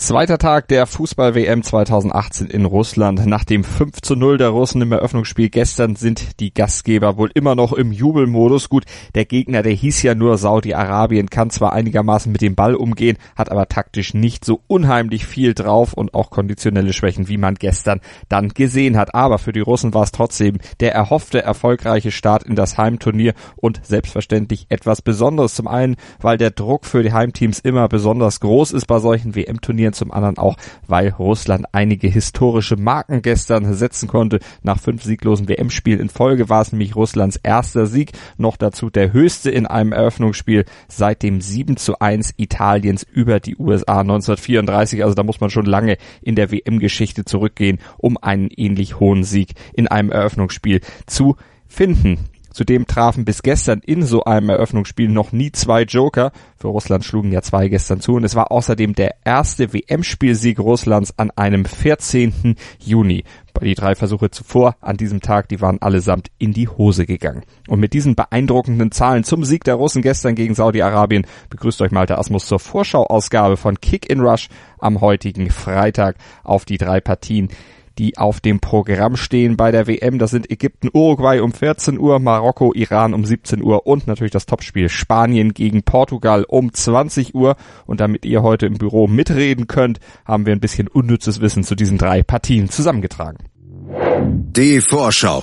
Zweiter Tag der Fußball-WM 2018 in Russland. Nach dem 5:0 der Russen im Eröffnungsspiel gestern sind die Gastgeber wohl immer noch im Jubelmodus. Gut, der Gegner, der hieß ja nur Saudi-Arabien, kann zwar einigermaßen mit dem Ball umgehen, hat aber taktisch nicht so unheimlich viel drauf und auch konditionelle Schwächen, wie man gestern dann gesehen hat. Aber für die Russen war es trotzdem der erhoffte erfolgreiche Start in das Heimturnier und selbstverständlich etwas Besonderes. Zum einen, weil der Druck für die Heimteams immer besonders groß ist bei solchen WM-Turnieren. Zum anderen auch, weil Russland einige historische Marken gestern setzen konnte. Nach 5 sieglosen WM-Spielen in Folge war es nämlich Russlands erster Sieg. Noch dazu der höchste in einem Eröffnungsspiel seit dem 7:1 Italiens über die USA 1934. Also da muss man schon lange in der WM-Geschichte zurückgehen, um einen ähnlich hohen Sieg in einem Eröffnungsspiel zu finden. Zudem trafen bis gestern in so einem Eröffnungsspiel noch nie 2 Joker. Für Russland schlugen ja 2 gestern zu und es war außerdem der erste WM-Spielsieg Russlands an einem 14. Juni. Die 3 Versuche zuvor an diesem Tag, die waren allesamt in die Hose gegangen. Und mit diesen beeindruckenden Zahlen zum Sieg der Russen gestern gegen Saudi-Arabien begrüßt euch Malte Asmus zur Vorschauausgabe von Kick in Rush am heutigen Freitag auf die 3 Partien, die auf dem Programm stehen bei der WM. Das sind Ägypten, Uruguay um 14 Uhr, Marokko, Iran um 17 Uhr und natürlich das Topspiel Spanien gegen Portugal um 20 Uhr. Und damit ihr heute im Büro mitreden könnt, haben wir ein bisschen unnützes Wissen zu diesen 3 Partien zusammengetragen. Die Vorschau.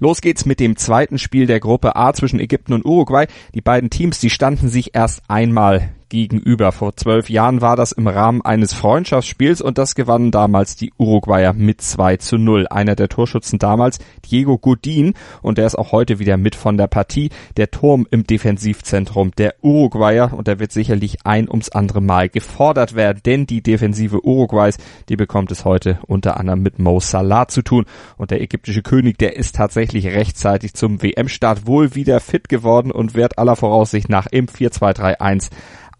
Los geht's mit dem zweiten Spiel der Gruppe A zwischen Ägypten und Uruguay. Die beiden Teams, die standen sich erst einmal gegenüber. Vor 12 Jahren war das im Rahmen eines Freundschaftsspiels und das gewannen damals die Uruguayer mit 2:0. Einer der Torschützen damals, Diego Godin, und der ist auch heute wieder mit von der Partie. Der Turm im Defensivzentrum der Uruguayer, und der wird sicherlich ein ums andere Mal gefordert werden, denn die Defensive Uruguays, die bekommt es heute unter anderem mit Mo Salah zu tun, und der ägyptische König, der ist tatsächlich rechtzeitig zum WM-Start wohl wieder fit geworden und wird aller Voraussicht nach im 4-2-3-1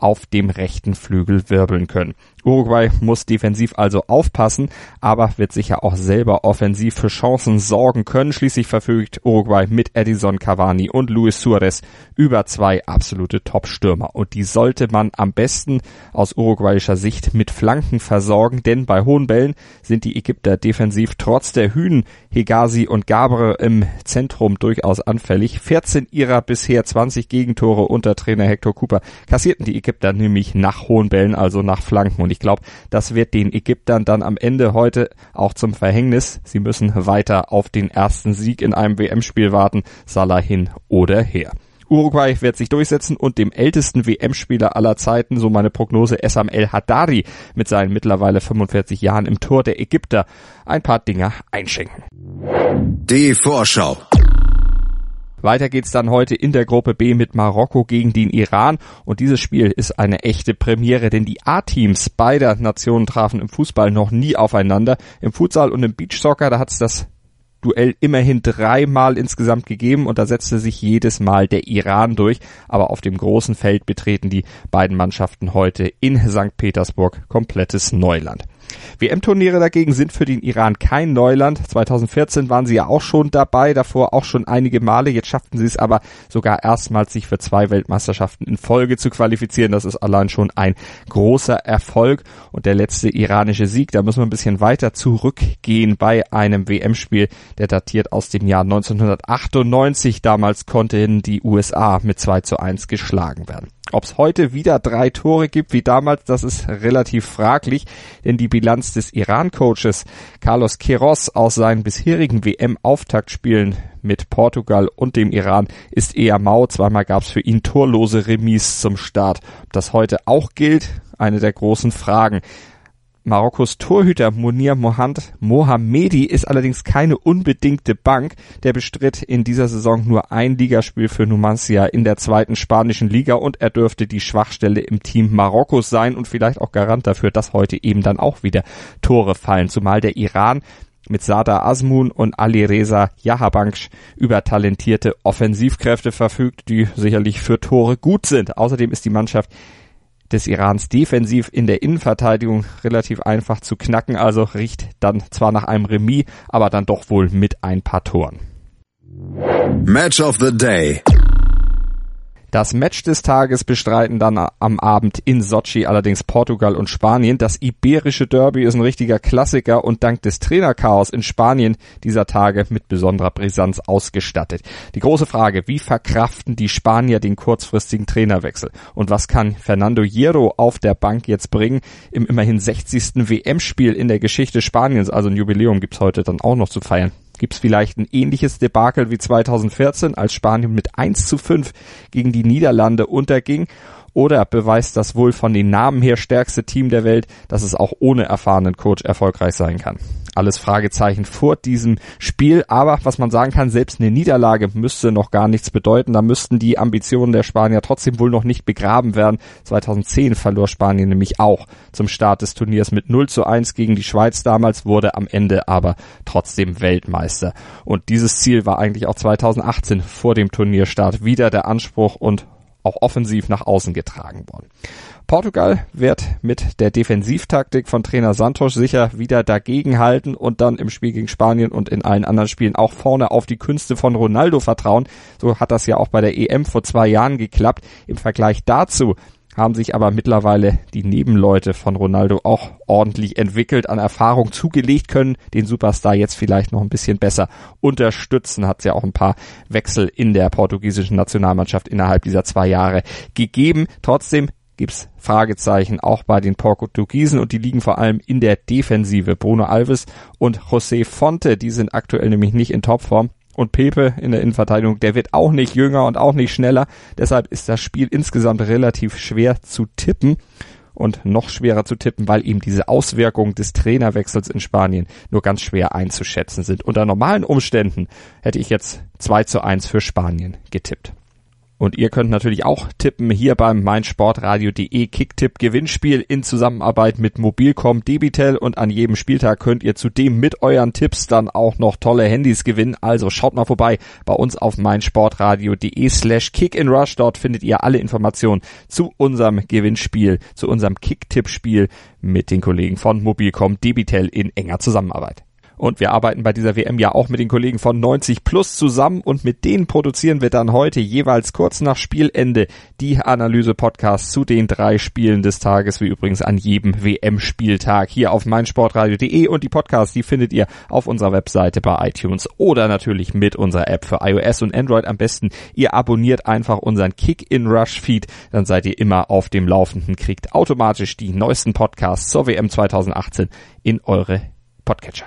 auf dem rechten Flügel wirbeln können. Uruguay muss defensiv also aufpassen, aber wird sicher auch selber offensiv für Chancen sorgen können. Schließlich verfügt Uruguay mit Edison Cavani und Luis Suarez über 2 absolute Top-Stürmer. Und die sollte man am besten aus uruguayischer Sicht mit Flanken versorgen, denn bei hohen Bällen sind die Ägypter defensiv trotz der Hünen Hegazi und Gabre im Zentrum durchaus anfällig. 14 ihrer bisher 20 Gegentore unter Trainer Hector Cooper kassierten die Ägypter nämlich nach hohen Bällen, also nach Flanken. Und ich glaube, das wird den Ägyptern dann am Ende heute auch zum Verhängnis. Sie müssen weiter auf den ersten Sieg in einem WM-Spiel warten, Salah hin oder her. Uruguay wird sich durchsetzen und dem ältesten WM-Spieler aller Zeiten, so meine Prognose, Essam El-Hadary, mit seinen mittlerweile 45 Jahren im Tor der Ägypter ein paar Dinger einschenken. Die Vorschau. Weiter geht's dann heute in der Gruppe B mit Marokko gegen den Iran, und dieses Spiel ist eine echte Premiere, denn die A-Teams beider Nationen trafen im Fußball noch nie aufeinander. Im Futsal und im Beachsoccer, da hat's das Duell immerhin 3-mal insgesamt gegeben und da setzte sich jedes Mal der Iran durch, aber auf dem großen Feld betreten die beiden Mannschaften heute in St. Petersburg komplettes Neuland. WM-Turniere dagegen sind für den Iran kein Neuland. 2014 waren sie ja auch schon dabei, davor auch schon einige Male. Jetzt schafften sie es aber sogar erstmals, sich für 2 Weltmeisterschaften in Folge zu qualifizieren. Das ist allein schon ein großer Erfolg. Und der letzte iranische Sieg, da müssen wir ein bisschen weiter zurückgehen bei einem WM-Spiel, der datiert aus dem Jahr 1998. Damals konnten die USA mit 2:1 geschlagen werden. Ob es heute wieder 3 Tore gibt wie damals, das ist relativ fraglich, denn die Bilanz des Iran-Coaches Carlos Queiroz aus seinen bisherigen WM-Auftaktspielen mit Portugal und dem Iran ist eher mau. Zweimal gab es für ihn torlose Remis zum Start. Ob das heute auch gilt, eine der großen Fragen. Marokkos Torhüter Munir Mohand Mohamedi ist allerdings keine unbedingte Bank. Der bestritt in dieser Saison nur ein Ligaspiel für Numancia in der 2. spanischen Liga und er dürfte die Schwachstelle im Team Marokkos sein und vielleicht auch Garant dafür, dass heute eben dann auch wieder Tore fallen, zumal der Iran mit Sardar Azmoun und Alireza Jahanbakhsh über talentierte Offensivkräfte verfügt, die sicherlich für Tore gut sind. Außerdem ist die Mannschaft des Irans defensiv in der Innenverteidigung relativ einfach zu knacken, also riecht dann zwar nach einem Remis, aber dann doch wohl mit ein paar Toren. Match of the Day. Das Match des Tages bestreiten dann am Abend in Sotschi allerdings Portugal und Spanien. Das iberische Derby ist ein richtiger Klassiker und dank des Trainerchaos in Spanien dieser Tage mit besonderer Brisanz ausgestattet. Die große Frage, wie verkraften die Spanier den kurzfristigen Trainerwechsel? Und was kann Fernando Hierro auf der Bank jetzt bringen? Im immerhin 60. WM-Spiel in der Geschichte Spaniens, also ein Jubiläum gibt's heute dann auch noch zu feiern. Gibt es vielleicht ein ähnliches Debakel wie 2014, als Spanien mit 1:5 gegen die Niederlande unterging? Oder beweist das wohl von den Namen her stärkste Team der Welt, dass es auch ohne erfahrenen Coach erfolgreich sein kann? Alles Fragezeichen vor diesem Spiel, aber was man sagen kann, selbst eine Niederlage müsste noch gar nichts bedeuten. Da müssten die Ambitionen der Spanier trotzdem wohl noch nicht begraben werden. 2010 verlor Spanien nämlich auch zum Start des Turniers mit 0:1 gegen die Schweiz damals, wurde am Ende aber trotzdem Weltmeister. Und dieses Ziel war eigentlich auch 2018 vor dem Turnierstart wieder der Anspruch und auch offensiv nach außen getragen worden. Portugal wird mit der Defensivtaktik von Trainer Santos sicher wieder dagegenhalten und dann im Spiel gegen Spanien und in allen anderen Spielen auch vorne auf die Künste von Ronaldo vertrauen. So hat das ja auch bei der EM vor 2 Jahren geklappt. Im Vergleich dazu haben sich aber mittlerweile die Nebenleute von Ronaldo auch ordentlich entwickelt, an Erfahrung zugelegt, können den Superstar jetzt vielleicht noch ein bisschen besser unterstützen. Hat es ja auch ein paar Wechsel in der portugiesischen Nationalmannschaft innerhalb dieser 2 Jahre gegeben. Trotzdem gibt's Fragezeichen auch bei den Portugiesen und die liegen vor allem in der Defensive. Bruno Alves und José Fonte, die sind aktuell nämlich nicht in Topform. Und Pepe in der Innenverteidigung, der wird auch nicht jünger und auch nicht schneller. Deshalb ist das Spiel insgesamt relativ schwer zu tippen und noch schwerer zu tippen, weil eben diese Auswirkungen des Trainerwechsels in Spanien nur ganz schwer einzuschätzen sind. Unter normalen Umständen hätte ich jetzt 2:1 für Spanien getippt. Und ihr könnt natürlich auch tippen hier beim meinsportradio.de Kicktipp-Gewinnspiel in Zusammenarbeit mit Mobilcom Debitel. Und an jedem Spieltag könnt ihr zudem mit euren Tipps dann auch noch tolle Handys gewinnen. Also schaut mal vorbei bei uns auf meinsportradio.de/kickinrush. Dort findet ihr alle Informationen zu unserem Gewinnspiel, zu unserem Kicktipp-Spiel mit den Kollegen von Mobilcom Debitel in enger Zusammenarbeit. Und wir arbeiten bei dieser WM ja auch mit den Kollegen von 90plus zusammen und mit denen produzieren wir dann heute jeweils kurz nach Spielende die Analyse-Podcasts zu den 3 Spielen des Tages, wie übrigens an jedem WM-Spieltag hier auf meinsportradio.de, und die Podcasts, die findet ihr auf unserer Webseite bei iTunes oder natürlich mit unserer App für iOS und Android. Am besten, ihr abonniert einfach unseren Kick-in-Rush-Feed, dann seid ihr immer auf dem Laufenden, kriegt automatisch die neuesten Podcasts zur WM 2018 in eure Podcatcher.